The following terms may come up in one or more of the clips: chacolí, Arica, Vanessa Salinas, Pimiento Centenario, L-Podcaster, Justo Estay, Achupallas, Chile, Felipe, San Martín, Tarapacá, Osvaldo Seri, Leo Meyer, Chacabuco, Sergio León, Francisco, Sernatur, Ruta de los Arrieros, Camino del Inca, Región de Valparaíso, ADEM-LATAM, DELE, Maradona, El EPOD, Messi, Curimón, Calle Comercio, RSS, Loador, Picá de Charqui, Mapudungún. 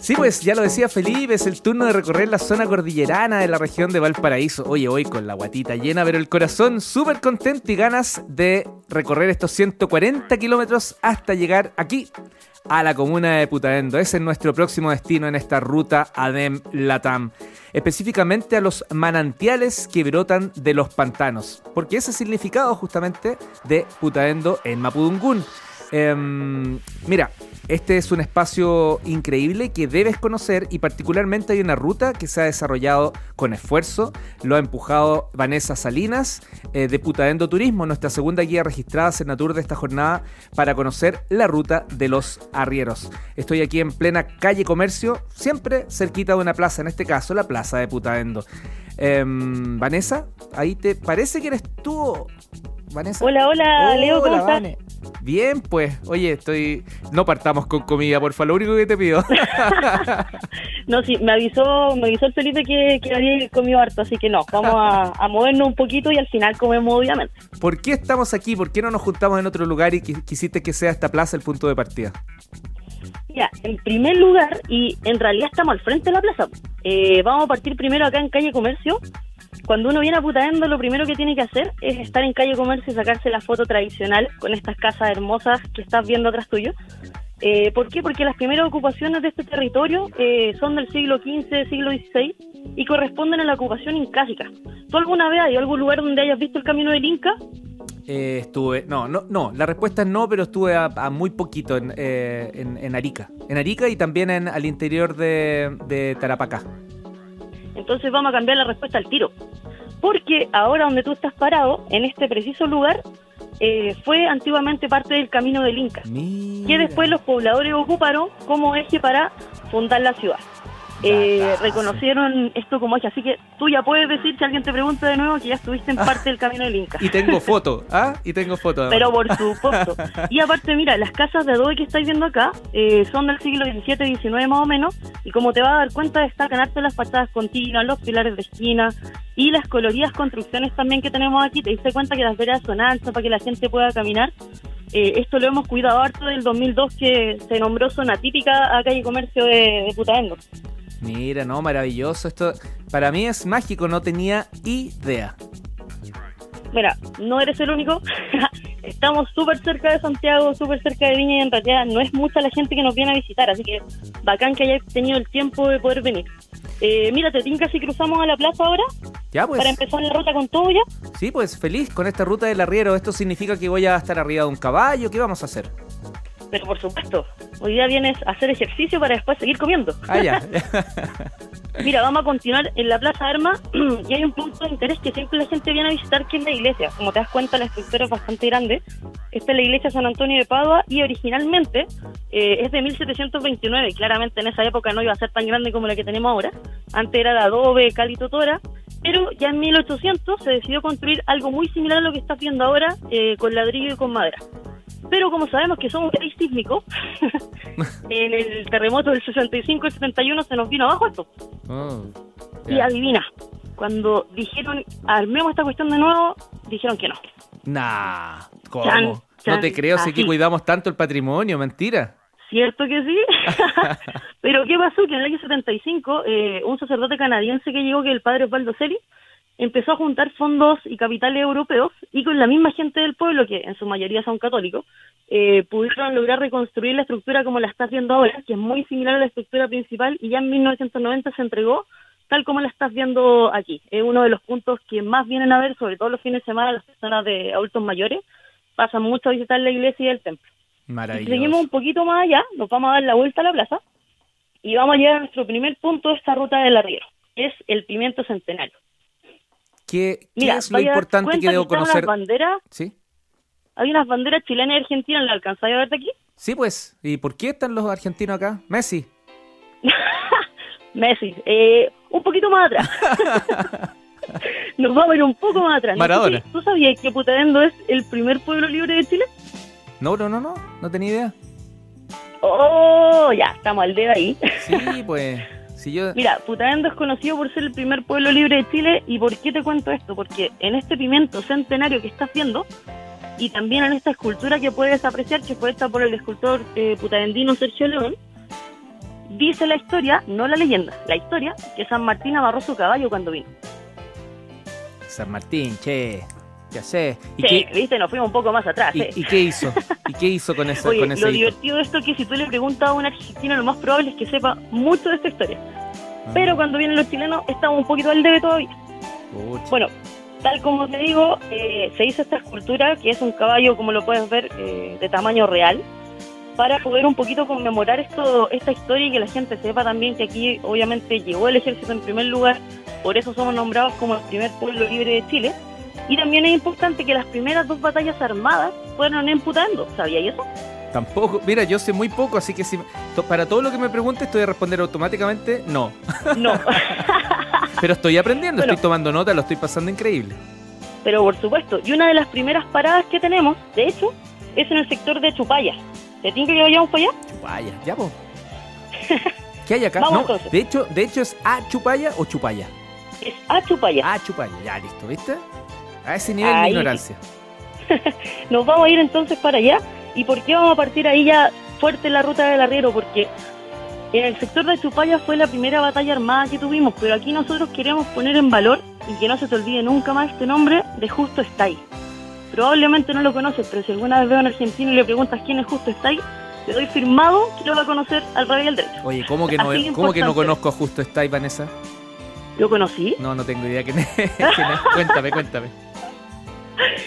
Sí, pues ya lo decía Felipe, es el turno de recorrer la zona cordillerana de la región de Valparaíso. Oye, hoy con la guatita llena, pero el corazón súper contento y ganas de recorrer estos 140 kilómetros hasta llegar aquí, a la comuna de Putaendo. Ese es nuestro próximo destino en esta ruta ADEM-LATAM. Específicamente a los manantiales que brotan de los pantanos, porque ese es el significado justamente de Putaendo en Mapudungún. Mira, este es un espacio increíble que debes conocer, y particularmente hay una ruta que se ha desarrollado con esfuerzo. Lo ha empujado Vanessa Salinas de Putaendo Turismo, nuestra segunda guía registrada Sernatur de esta jornada, para conocer la ruta de los arrieros. Estoy aquí en plena calle Comercio, siempre cerquita de una plaza, en este caso la Plaza de Putaendo. Vanessa, ahí te parece que eres tú, Vanessa. Hola, hola, Leo, ¿cómo estás? Vane. Bien, pues, oye, no partamos con comida, porfa, lo único que te pido. No, sí, me avisó el Felipe que había comido harto, así que no, vamos a movernos un poquito y al final comemos, obviamente. ¿Por qué estamos aquí? ¿Por qué no nos juntamos en otro lugar y quisiste que sea esta plaza el punto de partida? Mira, en primer lugar, y en realidad estamos al frente de la plaza, vamos a partir primero acá en Calle Comercio. Cuando uno viene a Putaendo, lo primero que tiene que hacer es estar en Calle Comercio y sacarse la foto tradicional con estas casas hermosas que estás viendo atrás tuyo. ¿Por qué? Porque las primeras ocupaciones de este territorio son del siglo XV, siglo XVI, y corresponden a la ocupación incásica. ¿Tú alguna vez hay algún lugar donde hayas visto el Camino del Inca? La respuesta es no, pero estuve a muy poquito en Arica. En Arica y también al interior de Tarapacá. Entonces vamos a cambiar la respuesta al tiro, porque ahora donde tú estás parado, en este preciso lugar, fue antiguamente parte del Camino del Inca, que después los pobladores ocuparon como eje para fundar la ciudad. Reconocieron esto como eje, así que tú ya puedes decir, si alguien te pregunta de nuevo, que ya estuviste en parte del Camino del Inca. Y tengo foto, pero por supuesto. Y aparte, mira, las casas de adobe que estáis viendo acá son del siglo XVII, XIX más o menos, y como te vas a dar cuenta, destacan harto las fachadas continuas, los pilares de esquina y las coloridas construcciones también que tenemos aquí. Te diste cuenta que las veredas son altas para que la gente pueda caminar. Esto lo hemos cuidado harto del 2002, que se nombró zona típica a Calle Comercio de Putaendo. Mira, no, maravilloso. Esto para mí es mágico, no tenía idea. Mira, no eres el único. Estamos súper cerca de Santiago, súper cerca de Viña, y en realidad no es mucha la gente que nos viene a visitar, así que bacán que hayas tenido el tiempo de poder venir. Mira, ¿te tinca si cruzamos a la plaza ahora? Ya, pues. ¿Para empezar la ruta con todo ya? Sí, pues feliz con esta ruta del arriero. ¿Esto significa que voy a estar arriba de un caballo? ¿Qué vamos a hacer? Pero por supuesto, hoy día vienes a hacer ejercicio para después seguir comiendo. Ah, ya. Mira, vamos a continuar en la Plaza Armas, y hay un punto de interés que siempre la gente viene a visitar, que es la iglesia. Como te das cuenta, la estructura es bastante grande. Esta es la iglesia San Antonio de Padua, y originalmente es de 1729. Claramente en esa época no iba a ser tan grande como la que tenemos ahora. Antes era de adobe, cal y totora. Pero ya en 1800 se decidió construir algo muy similar a lo que estás viendo ahora, con ladrillo y con madera. Pero como sabemos que somos país sísmico, en el terremoto del 65 y 71 se nos vino abajo esto. Y adivina, cuando dijeron, armemos esta cuestión de nuevo, dijeron que no. Nah, ¿cómo? No te creo, sé que cuidamos tanto el patrimonio, mentira. ¿Cierto que sí? Pero ¿qué pasó? Que en el año 75, un sacerdote canadiense que llegó, que el padre Osvaldo Seri, empezó a juntar fondos y capitales europeos, y con la misma gente del pueblo, que en su mayoría son católicos, pudieron lograr reconstruir la estructura como la estás viendo ahora, que es muy similar a la estructura principal, y ya en 1990 se entregó tal como la estás viendo aquí. Es uno de los puntos que más vienen a ver, sobre todo los fines de semana, las personas de adultos mayores, pasan mucho a visitar la iglesia y el templo. Maravilloso. Y seguimos un poquito más allá, nos vamos a dar la vuelta a la plaza, y vamos a llegar a nuestro primer punto de esta ruta del arriero, que es el Pimiento Centenario. ¿Qué es lo importante que debo conocer? ¿Sí? Hay unas banderas chilenas y argentinas, ¿la alcanzáis a ver de aquí? Sí, pues. ¿Y por qué están los argentinos acá? Messi. Messi. Un poquito más atrás. Nos vamos a ir un poco más atrás. Maradona. ¿Tú sabías que Putaendo es el primer pueblo libre de Chile? No. No tenía idea. Oh, ya. Estamos al dedo ahí. Sí, pues. Mira, Putaendo es conocido por ser el primer pueblo libre de Chile. ¿Y por qué te cuento esto? Porque en este Pimiento Centenario que estás viendo y también en esta escultura que puedes apreciar, que fue hecha por el escultor putaendino Sergio León, dice la historia, no la leyenda, la historia, que San Martín amarró su caballo cuando vino. San Martín, che, ya sé. ¿Y sí, qué... viste, nos fuimos un poco más atrás. ¿Y qué hizo? ¿Y qué hizo con esa Oye, con ese lo hito? Divertido de esto es que si tú le preguntas a un argentino, lo más probable es que sepa mucho de esta historia. Ah. Pero cuando vienen los chilenos, estamos un poquito al debe todavía. Pucha. Bueno, tal como te digo, se hizo esta escultura, que es un caballo, como lo puedes ver, de tamaño real, para poder un poquito conmemorar esta historia y que la gente sepa también que aquí obviamente llegó el ejército en primer lugar, por eso somos nombrados como el primer pueblo libre de Chile, y también es importante que las primeras dos batallas armadas fueron en Putaendo. ¿Sabías eso? Tampoco, mira, yo sé muy poco, así que si para todo lo que me preguntes estoy a responder automáticamente no. No. Pero estoy aprendiendo, bueno, estoy tomando nota, lo estoy pasando increíble. Pero por supuesto, y una de las primeras paradas que tenemos, de hecho, es en el sector de Achupallas. ¿Te tinca que vayamos para allá? Achupallas, ya vos. ¿Qué hay acá? Vamos, no, de hecho es Achupallas o Chupalla. Es Achupallas. Achupallas, ya listo, ¿viste? A ese nivel ahí de ignorancia. Nos vamos a ir entonces para allá. ¿Y por qué vamos a partir ahí ya fuerte la ruta del arriero? Porque en el sector de Achupallas fue la primera batalla armada que tuvimos, pero aquí nosotros queremos poner en valor, y que no se te olvide nunca más este nombre, de Justo Estay. Probablemente no lo conoces, pero si alguna vez veo a un argentino y le preguntas quién es Justo Estay, te doy firmado que lo va a conocer al revés y al derecho. Oye, ¿cómo que no conozco a Justo Estay, Vanessa? ¿Lo conocí? No, no tengo idea quién es. Cuéntame.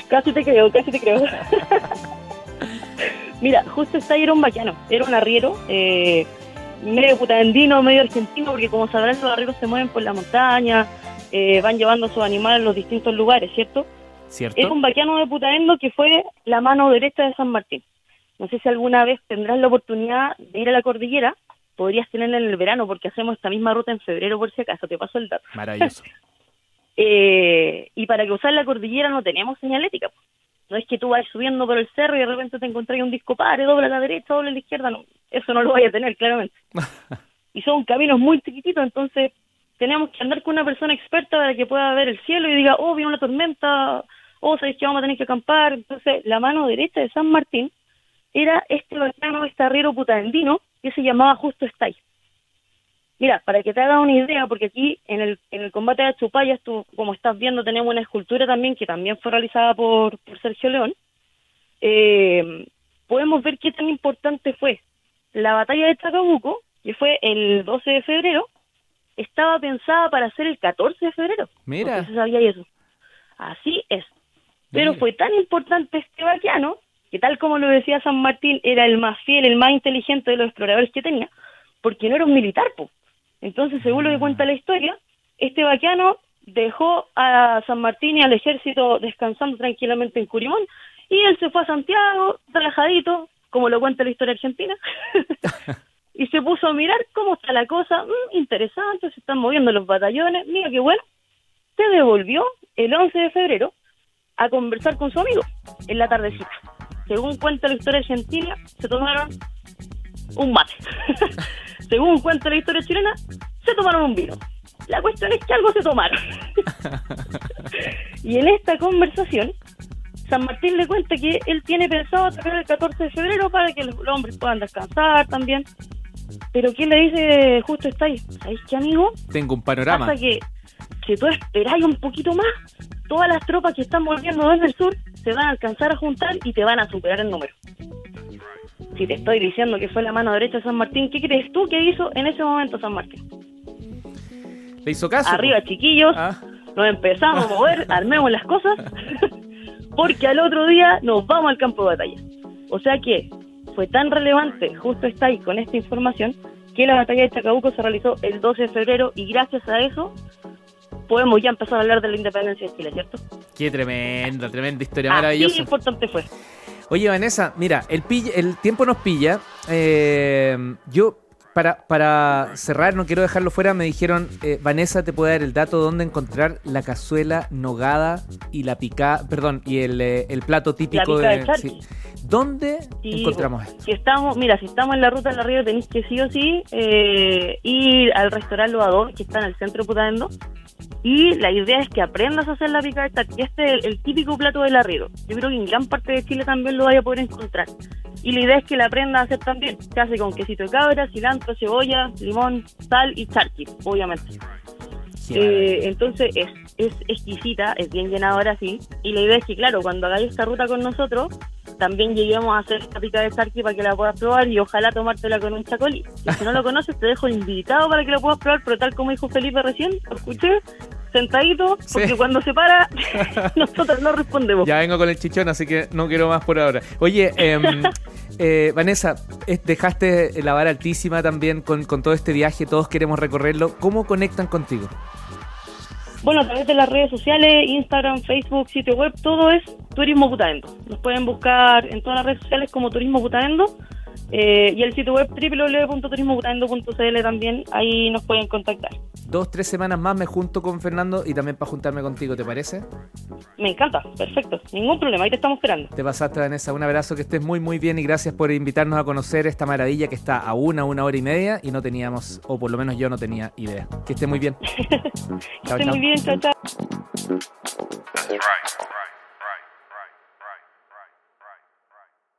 Casi te creo. Mira, Justo Estay era un bacano, era un arriero, medio putaendino, medio argentino, porque como sabrán los arrieros se mueven por la montaña, van llevando a sus animales a los distintos lugares, ¿cierto? ¿Cierto? Es un baquiano de Putaendo que fue la mano derecha de San Martín. No sé si alguna vez tendrás la oportunidad de ir a la cordillera, podrías tenerla en el verano porque hacemos esta misma ruta en febrero por si acaso, te paso el dato. Maravilloso. Y para cruzar la cordillera no tenemos señalética, pues. No es que tú vayas subiendo por el cerro y de repente te encontrás un disco padre, dobla a la derecha, dobla a la izquierda, no, eso no lo vaya a tener, claramente. Y son caminos muy chiquititos, entonces tenemos que andar con una persona experta para que pueda ver el cielo y diga, oh, viene una tormenta, oh, sabéis que vamos a tener que acampar. Entonces, la mano derecha de San Martín era este arriero putaendino que se llamaba Justo Estay. Mira, para que te hagas una idea, porque aquí en el combate de Achupallas, tú, como estás viendo, tenemos una escultura también que también fue realizada por Sergio León. Podemos ver qué tan importante fue. La batalla de Chacabuco, que fue el 12 de febrero, estaba pensada para ser el 14 de febrero. Mira. No se sabía eso. Así es. Pero mira, fue tan importante este vaquiano, que tal como lo decía San Martín, era el más fiel, el más inteligente de los exploradores que tenía, porque no era un militar, po. Entonces, según lo que cuenta la historia, este vaquiano dejó a San Martín y al ejército descansando tranquilamente en Curimón, y él se fue a Santiago, relajadito, como lo cuenta la historia argentina, y se puso a mirar cómo está la cosa, interesante, se están moviendo los batallones, mira qué bueno. Se devolvió el 11 de febrero a conversar con su amigo en la tardecita. Según cuenta la historia argentina, se tomaron un mate. Según cuenta la historia chilena, se tomaron un vino. La cuestión es que algo se tomaron. Y en esta conversación, San Martín le cuenta que él tiene pensado atacar el 14 de febrero para que los hombres puedan descansar también. Pero ¿quién le dice Justo Estay? ¿Sabéis qué, amigo? Tengo un panorama. Pasa que si tú esperáis un poquito más, todas las tropas que están volviendo desde el sur se van a alcanzar a juntar y te van a superar el número. Si te estoy diciendo que fue la mano derecha de San Martín, ¿qué crees tú que hizo en ese momento San Martín? ¿Le hizo caso? Arriba, chiquillos, nos empezamos a mover, armemos las cosas, porque al otro día nos vamos al campo de batalla. O sea que fue tan relevante, Justo Estay, con esta información, que la batalla de Chacabuco se realizó el 12 de febrero, y gracias a eso podemos ya empezar a hablar de la independencia de Chile, ¿cierto? ¡Qué tremenda historia, maravillosa! Qué importante fue. Oye, Vanessa, mira, el tiempo nos pilla. Yo, para cerrar, no quiero dejarlo fuera, me dijeron, Vanessa, te puede dar el dato dónde encontrar la cazuela nogada y la picá, perdón, y el plato típico de Charqui. Sí. ¿Dónde encontramos esto? Si estamos en la ruta del arriero, tenéis que sí o sí ir al restaurante Loador, que está en el centro de Putaendo. Y la idea es que aprendas a hacer la picá de charqui. Este es el típico plato del arriero. Yo creo que en gran parte de Chile también lo vaya a poder encontrar. Y la idea es que la aprendas a hacer también. Se hace con quesito de cabra, cilantro, cebolla, limón, sal y charqui, obviamente. Entonces es exquisita, es bien llenadora, sí. Y la idea es que, claro, cuando hagáis esta ruta con nosotros, también lleguemos a hacer esta picá de charqui para que la puedas probar y ojalá tomártela con un chacolí. Y si no lo conoces, te dejo invitado para que lo puedas probar, pero tal como dijo Felipe recién, lo escuché, sentadito, porque sí, cuando se para, nosotros no respondemos. Ya vengo con el chichón, así que no quiero más por ahora. Oye, Vanessa, dejaste la vara altísima también con todo este viaje, todos queremos recorrerlo. ¿Cómo conectan contigo? Bueno, a través de las redes sociales, Instagram, Facebook, sitio web, todo es Turismo Putaendo. Nos pueden buscar en todas las redes sociales como Turismo Putaendo, y el sitio web www.turismoputaendo.cl también, ahí nos pueden contactar. 2-3 semanas más me junto con Fernando y también para juntarme contigo, ¿te parece? Me encanta, perfecto, ningún problema, ahí te estamos esperando. Te pasaste, Vanessa, un abrazo, que estés muy muy bien y gracias por invitarnos a conocer esta maravilla que está a una hora y media y no teníamos, o por lo menos yo no tenía idea. Que estés muy bien. Chao, que estés muy bien, chao, chao.